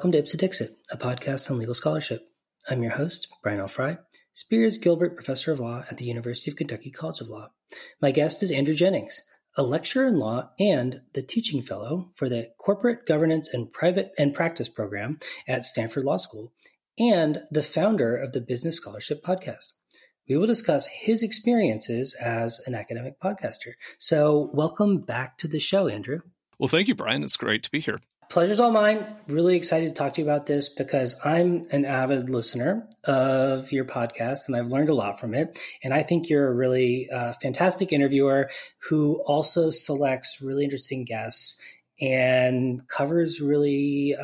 Welcome to Ipsa Dixit, a podcast on legal scholarship. I'm your host, Brian L. Fry, Spears Gilbert Professor of Law at the University of Kentucky College of Law. My guest is Andrew Jennings, a lecturer in law and the teaching fellow for the Corporate Governance and Private and Practice program at Stanford Law School and the founder of the Business Scholarship Podcast. We will discuss his experiences as an academic podcaster. So welcome back to the show, Andrew. Well, thank you, Brian. It's great to be here. Pleasure's all mine. Really excited to talk to you about this because I'm an avid listener of your podcast and I've learned a lot from it. And I think you're a really fantastic interviewer who also selects really interesting guests and covers really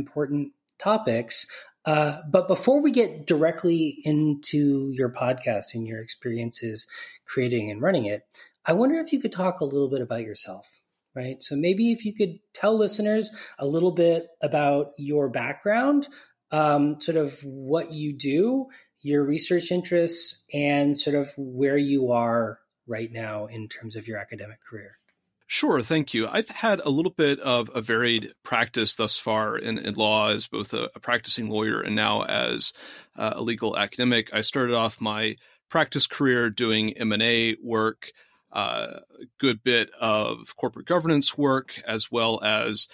important topics. But before we get directly into your podcast and your experiences creating and running it, I wonder if you could talk a little bit about yourself. Right. So maybe if you could tell listeners a little bit about your background, sort of what you do, your research interests, and sort of where you are right now in terms of your academic career. Sure. Thank you. I've had a little bit of a varied practice thus far in law as both a practicing lawyer and now as a legal academic. I started off my practice career doing M&A work, a good bit of corporate governance work, as well as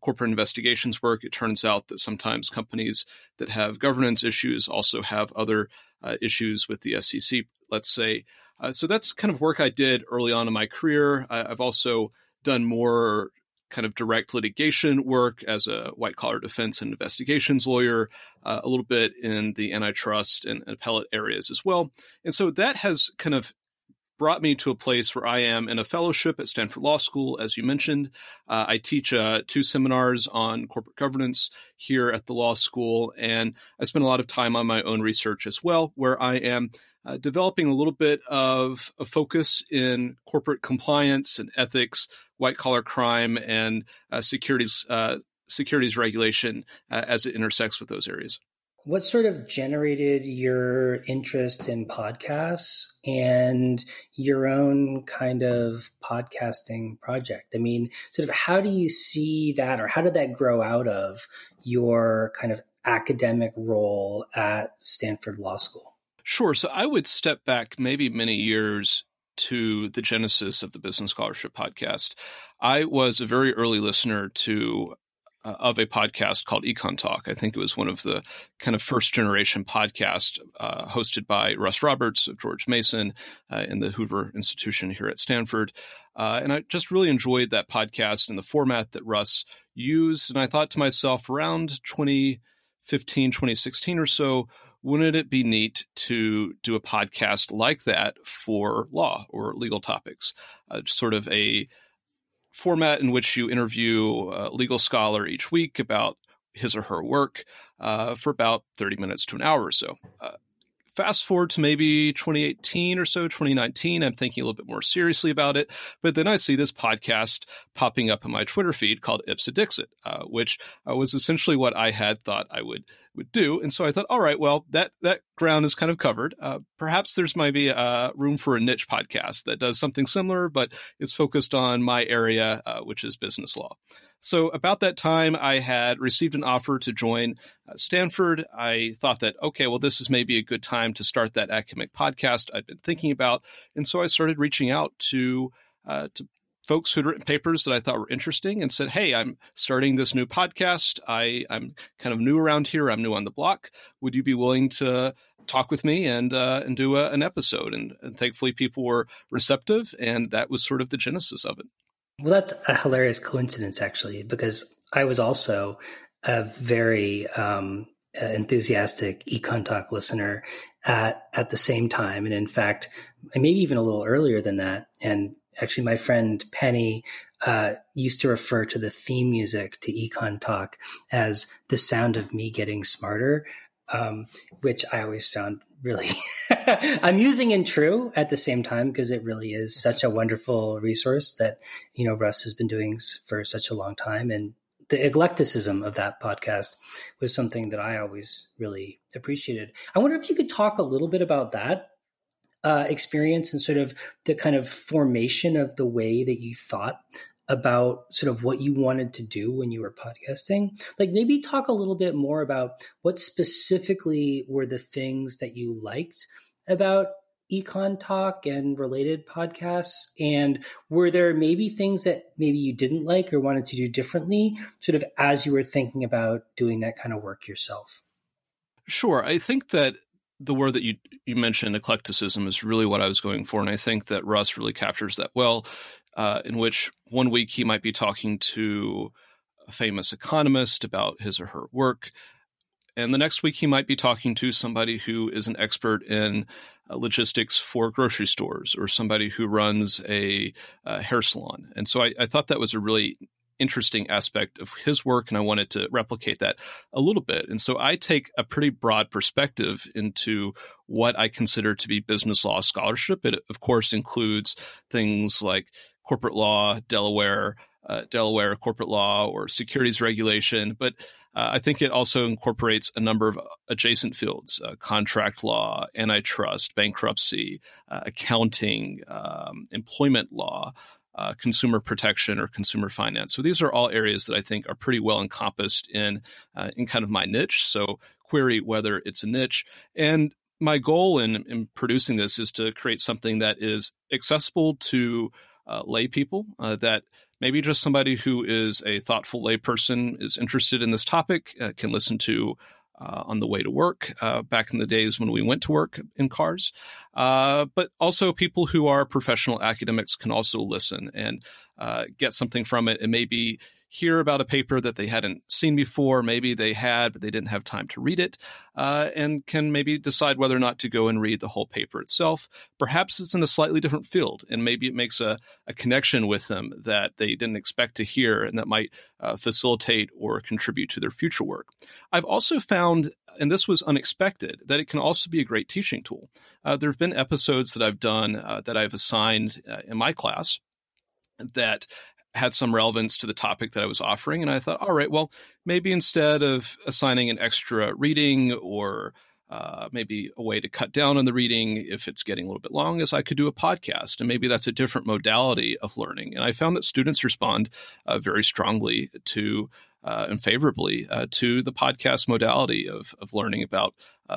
corporate investigations work. It turns out that sometimes companies that have governance issues also have other issues with the SEC, let's say. So that's kind of work I did early on in my career. I've also done more kind of direct litigation work as a white-collar defense and investigations lawyer, a little bit in the antitrust and appellate areas as well. And so that has kind of brought me to a place where I am in a fellowship at Stanford Law School, as you mentioned. I teach two seminars on corporate governance here at the law school, and I spend a lot of time on my own research as well, where I am developing a little bit of a focus in corporate compliance and ethics, white-collar crime, and securities regulation as it intersects with those areas. What sort of generated your interest in podcasts and your own kind of podcasting project? I mean, sort of how do you see that, or how did that grow out of your kind of academic role at Stanford Law School? Sure. So I would step back maybe many years to the genesis of the Business Scholarship Podcast. I was a very early listener to of a podcast called Econ Talk. I think it was one of the kind of first generation podcasts hosted by Russ Roberts of George Mason in the Hoover Institution here at Stanford. And I just really enjoyed that podcast and the format that Russ used. And I thought to myself, around 2015, 2016 or so, wouldn't it be neat to do a podcast like that for law or legal topics? Sort of a format in which you interview a legal scholar each week about his or her work for about 30 minutes to an hour or so. Fast forward to maybe 2018 or so, 2019, I'm thinking a little bit more seriously about it. But then I see this podcast popping up in my Twitter feed called Ipsa Dixit, which was essentially what I had thought I would do. And so I thought, all right, well, that ground is kind of covered. Perhaps there's maybe room for a niche podcast that does something similar, but it's focused on my area, which is business law. So about that time, I had received an offer to join Stanford. I thought that, okay, well, this is maybe a good time to start that academic podcast I'd been thinking about. And so I started reaching out to folks who'd written papers that I thought were interesting and said, hey, I'm starting this new podcast. I'm kind of new around here. I'm new on the block. Would you be willing to talk with me and do an episode? And thankfully, people were receptive. And that was sort of the genesis of it. Well, that's a hilarious coincidence, actually, because I was also a very enthusiastic Econ Talk listener at the same time. And in fact, maybe even a little earlier than that. And actually, my friend Penny used to refer to the theme music to Econ Talk as the sound of me getting smarter, which I always found really amusing and true at the same time, because it really is such a wonderful resource that, you know, Russ has been doing for such a long time. And the eclecticism of that podcast was something that I always really appreciated. I wonder if you could talk a little bit about that experience and sort of the kind of formation of the way that you thought about sort of what you wanted to do when you were podcasting? Like maybe talk a little bit more about what specifically were the things that you liked about Econ Talk and related podcasts, and were there maybe things that maybe you didn't like or wanted to do differently sort of as you were thinking about doing that kind of work yourself? Sure. I think that the word that you mentioned, eclecticism, is really what I was going for. And I think that Russ really captures that well, in which one week he might be talking to a famous economist about his or her work. And the next week he might be talking to somebody who is an expert in logistics for grocery stores, or somebody who runs a hair salon. And so I thought that was a really interesting aspect of his work, and I wanted to replicate that a little bit. And so I take a pretty broad perspective into what I consider to be business law scholarship. It, of course, includes things like corporate law, Delaware corporate law, or securities regulation. But I think it also incorporates a number of adjacent fields, contract law, antitrust, bankruptcy, accounting, employment law, consumer protection or consumer finance. So these are all areas that I think are pretty well encompassed in kind of my niche. So query whether it's a niche. And my goal in producing this is to create something that is accessible to lay people, that maybe just somebody who is a thoughtful layperson is interested in this topic, can listen to on the way to work, back in the days when we went to work in cars. But also people who are professional academics can also listen and get something from it, and maybe hear about a paper that they hadn't seen before. Maybe they had, but they didn't have time to read it, and can maybe decide whether or not to go and read the whole paper itself. Perhaps it's in a slightly different field, and maybe it makes a connection with them that they didn't expect to hear, and that might facilitate or contribute to their future work. I've also found, and this was unexpected, that it can also be a great teaching tool. There have been episodes that I've done that I've assigned in my class that had some relevance to the topic that I was offering. And I thought, all right, well, maybe instead of assigning an extra reading or maybe a way to cut down on the reading, if it's getting a little bit long, is I could do a podcast. And maybe that's a different modality of learning. And I found that students respond very strongly to and favorably to the podcast modality of learning about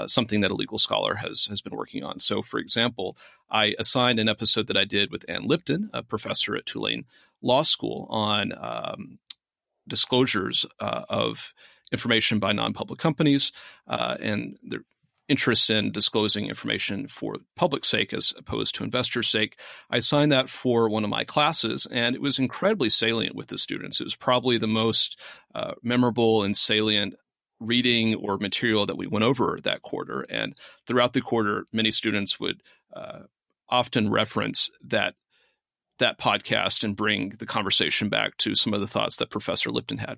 something that a legal scholar has been working on. So, for example, I assigned an episode that I did with Ann Lipton, a professor at Tulane Law School, on disclosures of information by non-public companies and their interest in disclosing information for public sake as opposed to investor sake. I signed that for one of my classes, and it was incredibly salient with the students. It was probably the most memorable and salient reading or material that we went over that quarter. And throughout the quarter, many students would often reference that podcast and bring the conversation back to some of the thoughts that Professor Lipton had.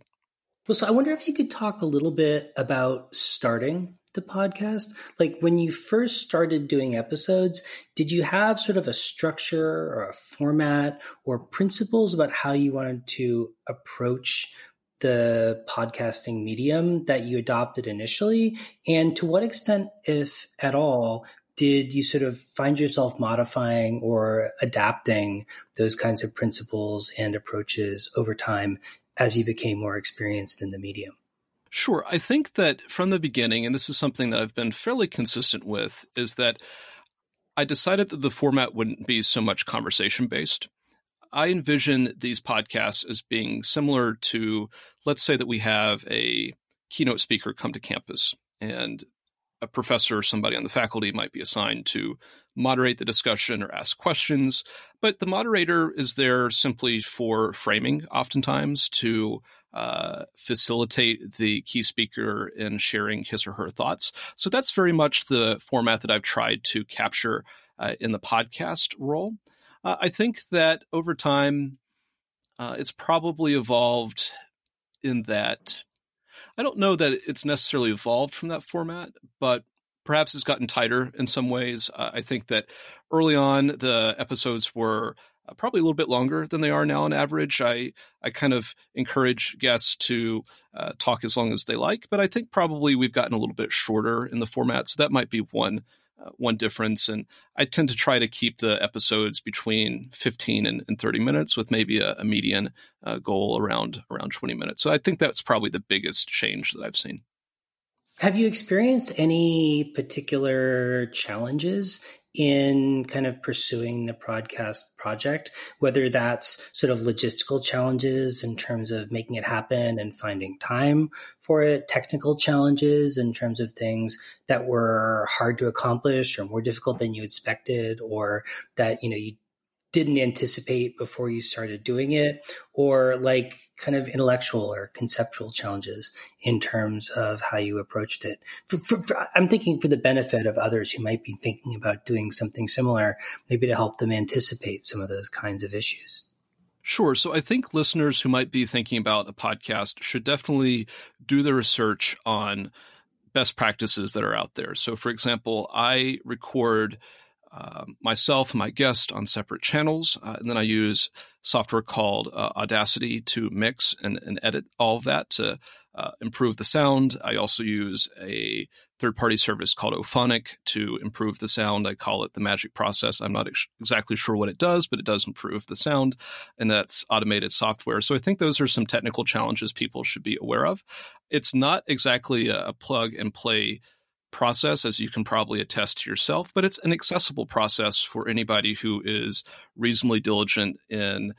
Well, so I wonder if you could talk a little bit about starting the podcast. Like when you first started doing episodes, did you have sort of a structure or a format or principles about how you wanted to approach the podcasting medium that you adopted initially? And to what extent, if at all, did you sort of find yourself modifying or adapting those kinds of principles and approaches over time as you became more experienced in the medium? Sure. I think that from the beginning, and this is something that I've been fairly consistent with, is that I decided that the format wouldn't be so much conversation-based. I envision these podcasts as being similar to, let's say that we have a keynote speaker come to campus, and a professor or somebody on the faculty might be assigned to moderate the discussion or ask questions. But the moderator is there simply for framing, oftentimes, to facilitate the key speaker in sharing his or her thoughts. So that's very much the format that I've tried to capture in the podcast role. I think that over time, it's probably evolved in that. I don't know that it's necessarily evolved from that format, but perhaps it's gotten tighter in some ways. I think that early on, the episodes were probably a little bit longer than they are now on average. I kind of encourage guests to talk as long as they like, but I think probably we've gotten a little bit shorter in the format. So that might be one one difference. And I tend to try to keep the episodes between 15 and 30 minutes with maybe a median goal around 20 minutes. So I think that's probably the biggest change that I've seen. Have you experienced any particular challenges in kind of pursuing the podcast project, whether that's sort of logistical challenges in terms of making it happen and finding time for it, technical challenges in terms of things that were hard to accomplish or more difficult than you expected, or that, you know, you didn't anticipate before you started doing it, or like kind of intellectual or conceptual challenges in terms of how you approached it? I'm thinking for the benefit of others who might be thinking about doing something similar, maybe to help them anticipate some of those kinds of issues. Sure. So I think listeners who might be thinking about a podcast should definitely do the research on best practices that are out there. So for example, I record myself and my guest on separate channels. And then I use software called Audacity to mix and edit all of that to improve the sound. I also use a third-party service called Ophonic to improve the sound. I call it the magic process. I'm not exactly sure what it does, but it does improve the sound, and that's automated software. So I think those are some technical challenges people should be aware of. It's not exactly a plug-and-play process, as you can probably attest to yourself, but it's an accessible process for anybody who is reasonably diligent in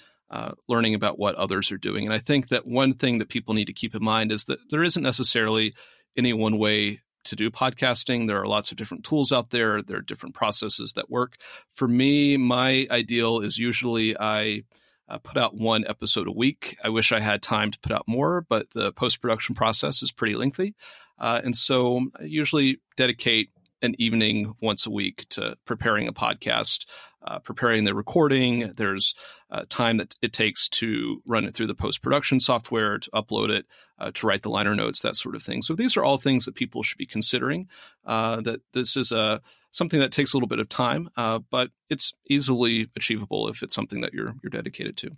learning about what others are doing. And I think that one thing that people need to keep in mind is that there isn't necessarily any one way to do podcasting. There are lots of different tools out there. There are different processes that work. For me, my ideal is usually I put out one episode a week. I wish I had time to put out more, but the post-production process is pretty lengthy. And so I usually dedicate an evening once a week to preparing a podcast, preparing the recording. There's time that it takes to run it through the post-production software, to upload it, to write the liner notes, that sort of thing. So these are all things that people should be considering, that this is something that takes a little bit of time, but it's easily achievable if it's something that you're dedicated to.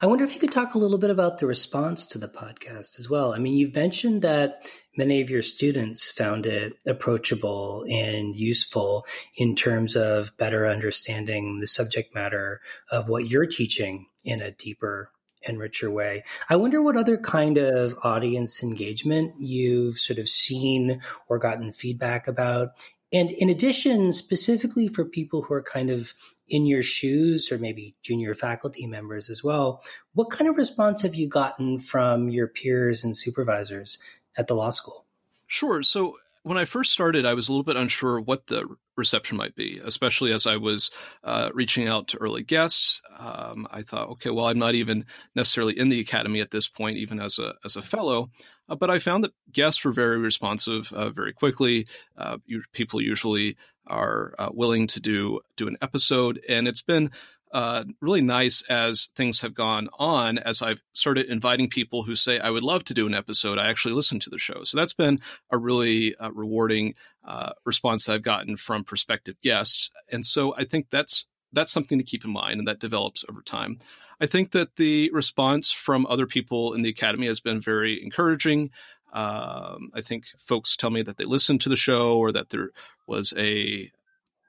I wonder if you could talk a little bit about the response to the podcast as well. I mean, you've mentioned that many of your students found it approachable and useful in terms of better understanding the subject matter of what you're teaching in a deeper and richer way. I wonder what other kind of audience engagement you've sort of seen or gotten feedback about. And in addition, specifically for people who are kind of in your shoes or maybe junior faculty members as well, what kind of response have you gotten from your peers and supervisors at the law school? Sure. So when I first started, I was a little bit unsure what the reception might be, especially as I was reaching out to early guests. I thought, okay, well, I'm not even necessarily in the academy at this point, even as a fellow. But I found that guests were very responsive very quickly. People usually are willing to do an episode. And it's been really nice as things have gone on, as I've started inviting people who say, I would love to do an episode. I actually listen to the show. So that's been a really rewarding response I've gotten from prospective guests. And so I think that's something to keep in mind, and that develops over time. I think that the response from other people in the academy has been very encouraging. I think folks tell me that they listened to the show, or that there was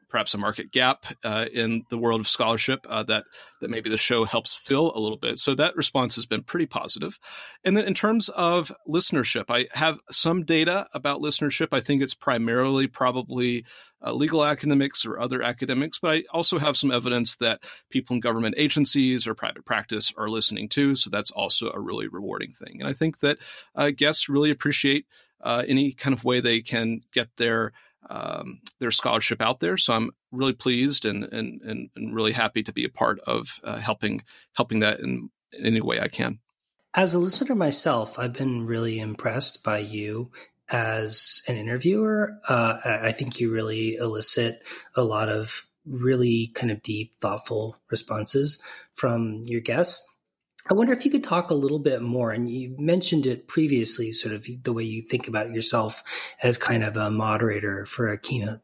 perhaps a market gap in the world of scholarship that maybe the show helps fill a little bit. So that response has been pretty positive. And then in terms of listenership, I have some data about listenership. I think it's primarily probably legal academics or other academics, but I also have some evidence that people in government agencies or private practice are listening too. So that's also a really rewarding thing. And I think that guests really appreciate any kind of way they can get their scholarship out there. So I'm really pleased and really happy to be a part of helping that in any way I can. As a listener myself, I've been really impressed by you as an interviewer. I think you really elicit a lot of really kind of deep, thoughtful responses from your guests. I wonder if you could talk a little bit more, and you mentioned it previously, sort of the way you think about yourself as kind of a moderator for a keynote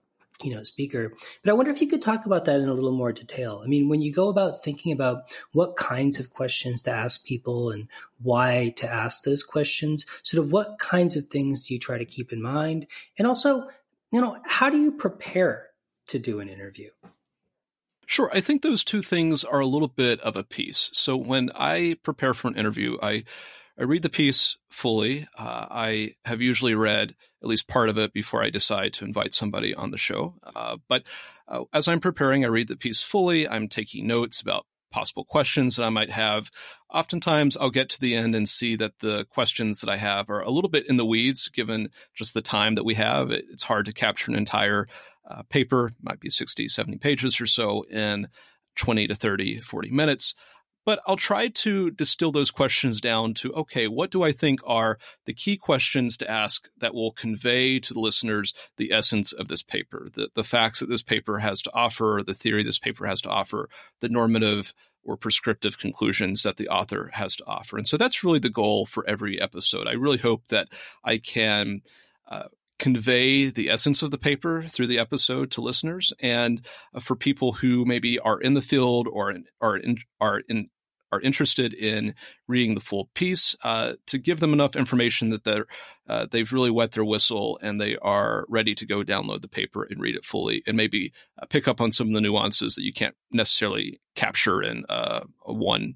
speaker. But I wonder if you could talk about that in a little more detail. I mean, when you go about thinking about what kinds of questions to ask people and why to ask those questions, sort of what kinds of things do you try to keep in mind? And also, how do you prepare to do an interview? Sure. I think those two things are a little bit of a piece. So when I prepare for an interview, I read the piece fully. I have usually read at least part of it before I decide to invite somebody on the show. But as I'm preparing, I read the piece fully. I'm taking notes about possible questions that I might have. Oftentimes, I'll get to the end and see that the questions that I have are a little bit in the weeds, given just the time that we have. It's hard to capture an entire paper, it might be 60, 70 pages or so, in 20 to 30, 40 minutes. But I'll try to distill those questions down to, okay, what do I think are the key questions to ask that will convey to the listeners the essence of this paper, the facts that this paper has to offer, the theory this paper has to offer, the normative or prescriptive conclusions that the author has to offer. And so that's really the goal for every episode. I really hope that I can convey the essence of the paper through the episode to listeners, and for people who maybe are in the field or are interested in reading the full piece, to give them enough information that they've really wet their whistle and they are ready to go download the paper and read it fully, and maybe pick up on some of the nuances that you can't necessarily capture in one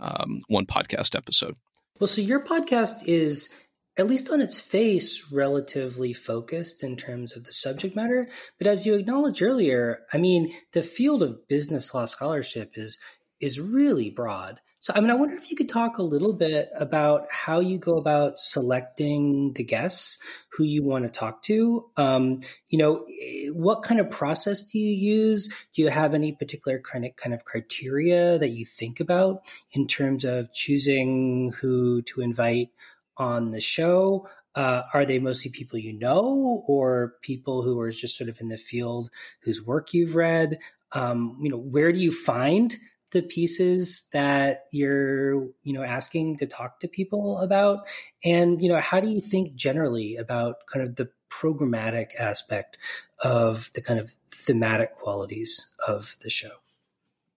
podcast episode. Well, so your podcast is, at least on its face, relatively focused in terms of the subject matter. But as you acknowledged earlier, I mean, the field of business law scholarship is really broad. So, I wonder if you could talk a little bit about how you go about selecting the guests who you want to talk to. What kind of process do you use? Do you have any particular kind of criteria that you think about in terms of choosing who to invite on the show? Are they mostly people you know, or people who are just sort of in the field whose work you've read? Where do you find the pieces that you're, asking to talk to people about? And, how do you think generally about kind of the programmatic aspect of the kind of thematic qualities of the show?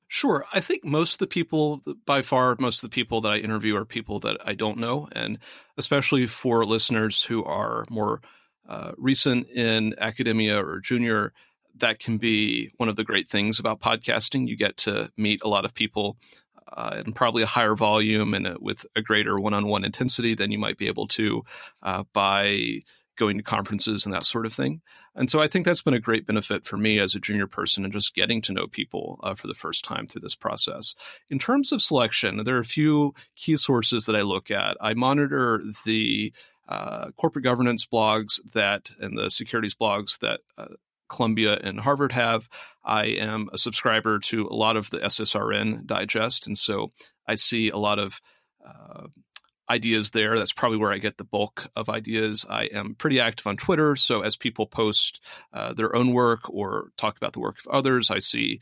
Sure. I think most of the people that I interview are people that I don't know. And especially for listeners who are more recent in academia or junior, that can be one of the great things about podcasting. You get to meet a lot of people in probably a higher volume and with a greater one-on-one intensity than you might be able to by going to conferences and that sort of thing. And so I think that's been a great benefit for me as a junior person, and just getting to know people for the first time through this process. In terms of selection, there are a few key sources that I look at. I monitor the corporate governance blogs and the securities blogs that Columbia and Harvard have. I am a subscriber to a lot of the SSRN digest. And so I see a lot of ideas there. That's probably where I get the bulk of ideas. I am pretty active on Twitter. So as people post their own work or talk about the work of others, I see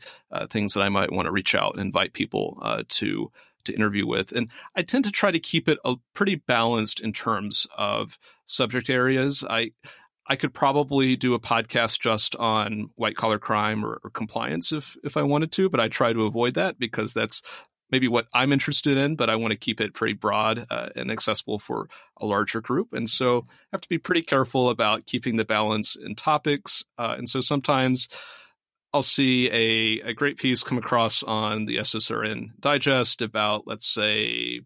things that I might want to reach out and invite people to interview with. And I tend to try to keep it pretty balanced in terms of subject areas. I could probably do a podcast just on white collar crime or compliance if I wanted to, but I try to avoid that because that's maybe what I'm interested in, but I want to keep it pretty broad and accessible for a larger group. And so I have to be pretty careful about keeping the balance in topics. And so sometimes I'll see a great piece come across on the SSRN digest about, let's say,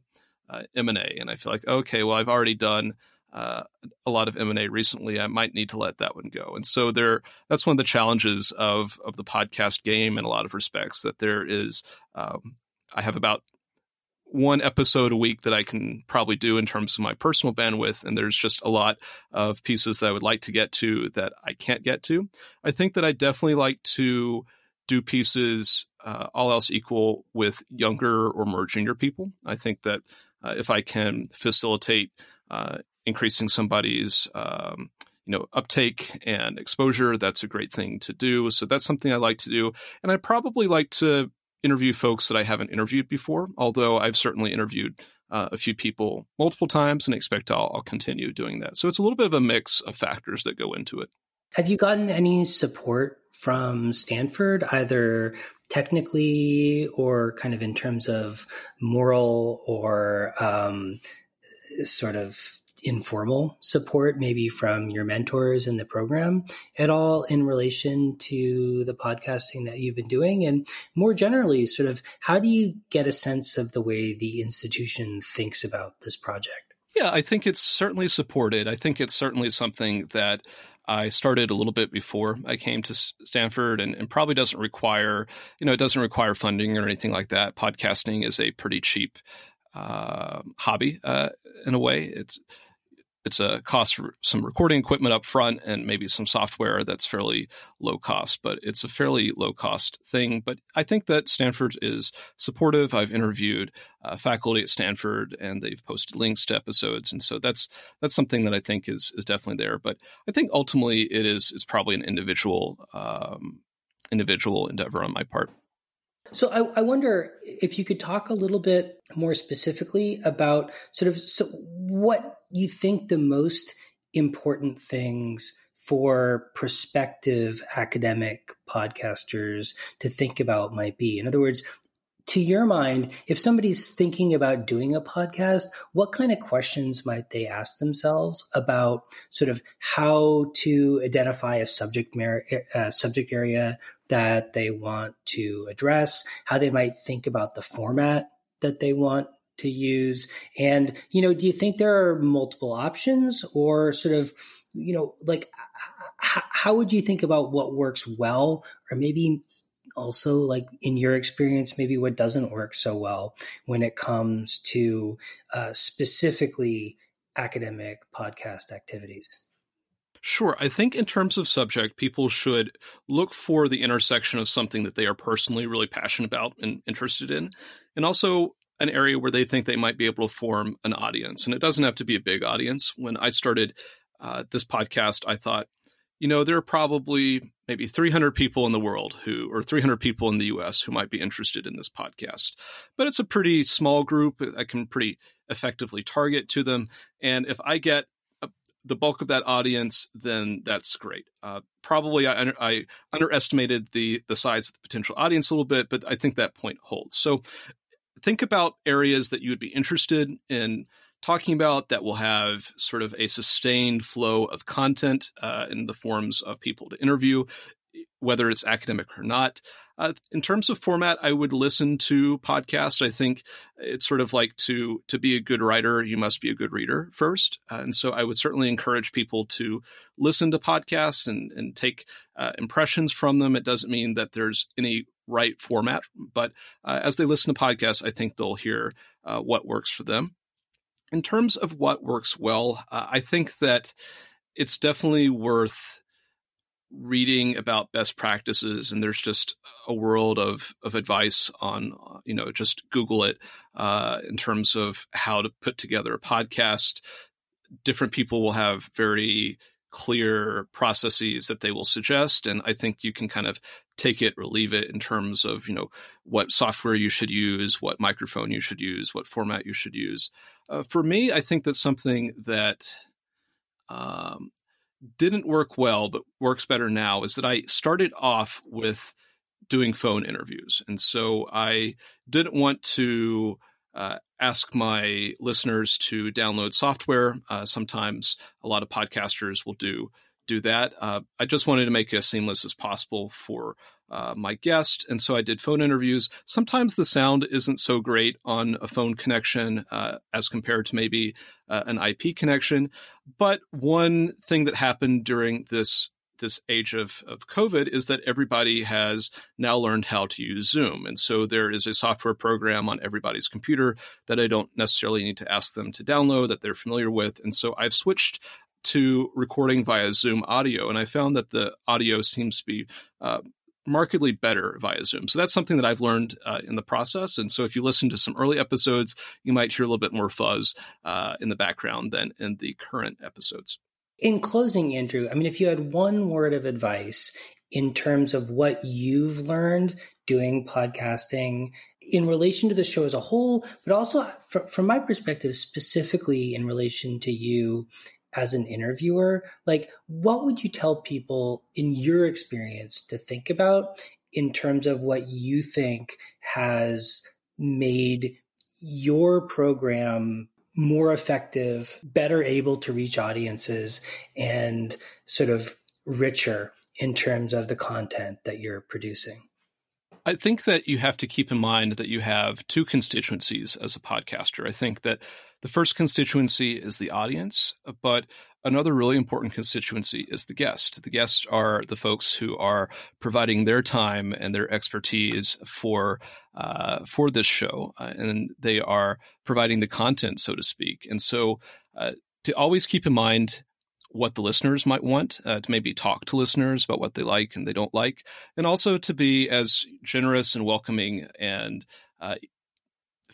M&A. And I feel like, okay, well, I've already done a lot of M&A recently. I might need to let that one go. And so that's one of the challenges of the podcast game in a lot of respects, that there is I have about one episode a week that I can probably do in terms of my personal bandwidth, and there's just a lot of pieces that I would like to get to that I can't get to. I think that I definitely like to do pieces, all else equal, with younger or more junior people. I think that if I can facilitate increasing somebody's uptake and exposure, that's a great thing to do. So that's something I like to do. And I probably like to interview folks that I haven't interviewed before, although I've certainly interviewed a few people multiple times and expect I'll continue doing that. So it's a little bit of a mix of factors that go into it. Have you gotten any support from Stanford, either technically or kind of in terms of moral or sort of informal support, maybe from your mentors in the program at all in relation to the podcasting that you've been doing? And more generally, sort of how do you get a sense of the way the institution thinks about this project? Yeah, I think it's certainly supported. I think it's certainly something that I started a little bit before I came to Stanford, and probably doesn't require, it doesn't require funding or anything like that. Podcasting is a pretty cheap hobby in a way. It's a cost for some recording equipment up front and maybe some software that's fairly low cost, but it's a fairly low cost thing. But I think that Stanford is supportive. I've interviewed faculty at Stanford and they've posted links to episodes. And so that's something that I think is definitely there. But I think ultimately it is probably an individual endeavor on my part. So I wonder if you could talk a little bit more specifically about what you think the most important things for prospective academic podcasters to think about might be. In other words, to your mind, if somebody's thinking about doing a podcast, what kind of questions might they ask themselves about sort of how to identify a subject area that they want to address, how they might think about the format that they want to use? And, do you think there are multiple options or how would you think about what works well, or maybe also in your experience, maybe what doesn't work so well when it comes to specifically academic podcast activities? Sure. I think in terms of subject, people should look for the intersection of something that they are personally really passionate about and interested in, and also an area where they think they might be able to form an audience. And it doesn't have to be a big audience. When I started this podcast, I thought, there are probably maybe 300 people in the world or 300 people in the U.S. who might be interested in this podcast. But it's a pretty small group. I can pretty effectively target to them. And if I get the bulk of that audience, then that's great. Probably I underestimated the size of the potential audience a little bit, but I think that point holds. So think about areas that you would be interested in talking about that will have sort of a sustained flow of content in the forms of people to interview, whether it's academic or not. In terms of format, I would listen to podcasts. I think it's sort of like to be a good writer, you must be a good reader first. And so I would certainly encourage people to listen to podcasts and take impressions from them. It doesn't mean that there's any right format, but as they listen to podcasts, I think they'll hear what works for them. In terms of what works well, I think that it's definitely worth reading about best practices, and there's just a world of advice on, just Google it in terms of how to put together a podcast. Different people will have very clear processes that they will suggest. And I think you can kind of take it or leave it in terms of, what software you should use, what microphone you should use, what format you should use. For me, I think that's something that didn't work well, but works better now, is that I started off with doing phone interviews. And so I didn't want to ask my listeners to download software. Sometimes a lot of podcasters will do that. I just wanted to make it as seamless as possible for my guest. And so I did phone interviews. Sometimes the sound isn't so great on a phone connection as compared to maybe an IP connection. But one thing that happened during this age of COVID is that everybody has now learned how to use Zoom. And so there is a software program on everybody's computer that I don't necessarily need to ask them to download, that they're familiar with. And so I've switched to recording via Zoom audio. And I found that the audio seems to be markedly better via Zoom. So that's something that I've learned in the process. And so if you listen to some early episodes, you might hear a little bit more fuzz in the background than in the current episodes. In closing, Andrew, if you had one word of advice in terms of what you've learned doing podcasting in relation to the show as a whole, but also from my perspective, specifically in relation to you as an interviewer, what would you tell people in your experience to think about in terms of what you think has made your program more effective, better able to reach audiences, and sort of richer in terms of the content that you're producing? I think that you have to keep in mind that you have two constituencies as a podcaster. I think that the first constituency is the audience, but another really important constituency is the guest. The guests are the folks who are providing their time and their expertise for this show, and they are providing the content, so to speak. And so to always keep in mind what the listeners might want, to maybe talk to listeners about what they like and they don't like, and also to be as generous and welcoming and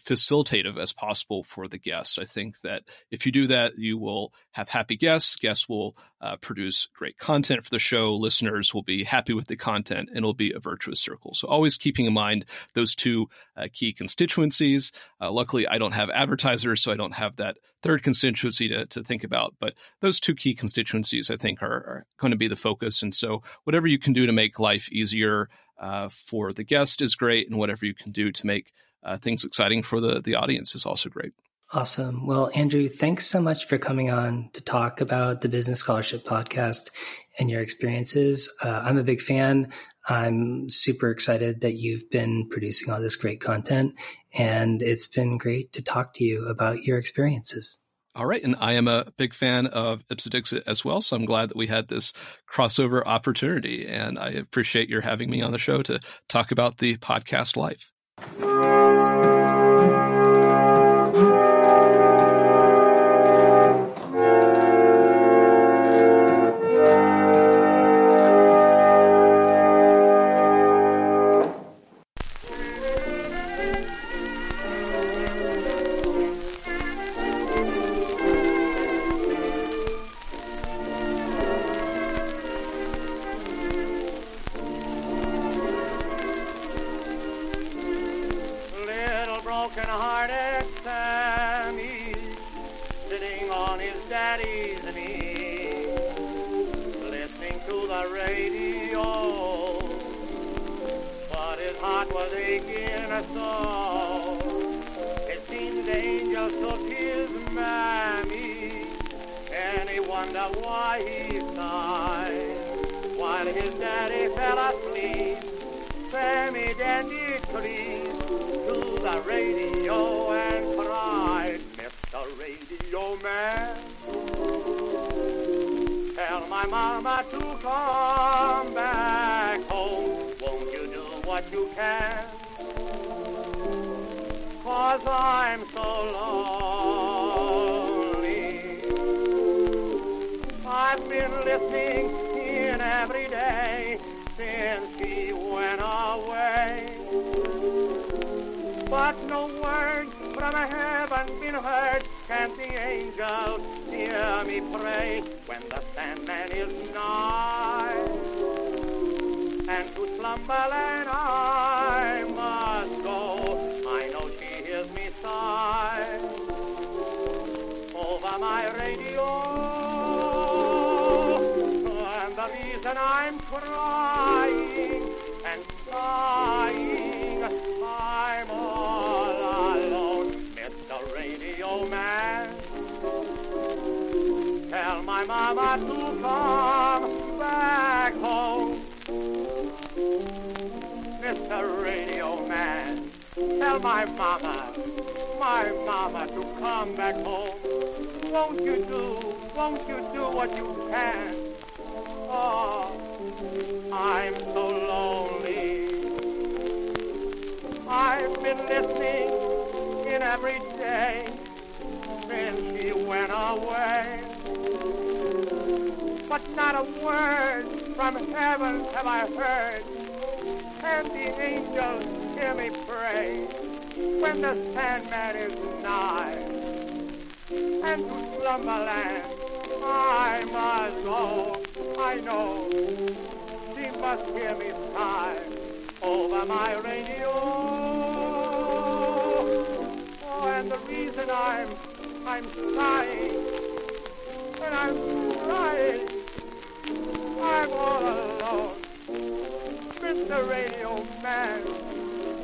facilitative as possible for the guest. I think that if you do that, you will have happy guests. Guests will produce great content for the show. Listeners will be happy with the content, and it'll be a virtuous circle. So always keeping in mind those two key constituencies. Luckily, I don't have advertisers, so I don't have that third constituency to think about. But those two key constituencies, I think, are going to be the focus. And so whatever you can do to make life easier for the guest is great, and whatever you can do to make things exciting for the audience is also great. Awesome. Well, Andrew, thanks so much for coming on to talk about the Business Scholarship Podcast and your experiences. I'm a big fan. I'm super excited that you've been producing all this great content, and it's been great to talk to you about your experiences. All right. And I am a big fan of Ipsa Dixit as well, so I'm glad that we had this crossover opportunity, and I appreciate your having me on the show to talk about the podcast life.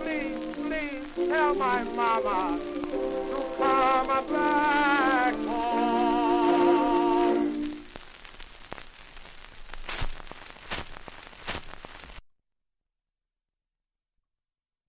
Please, please tell my mama to come. from a black hole.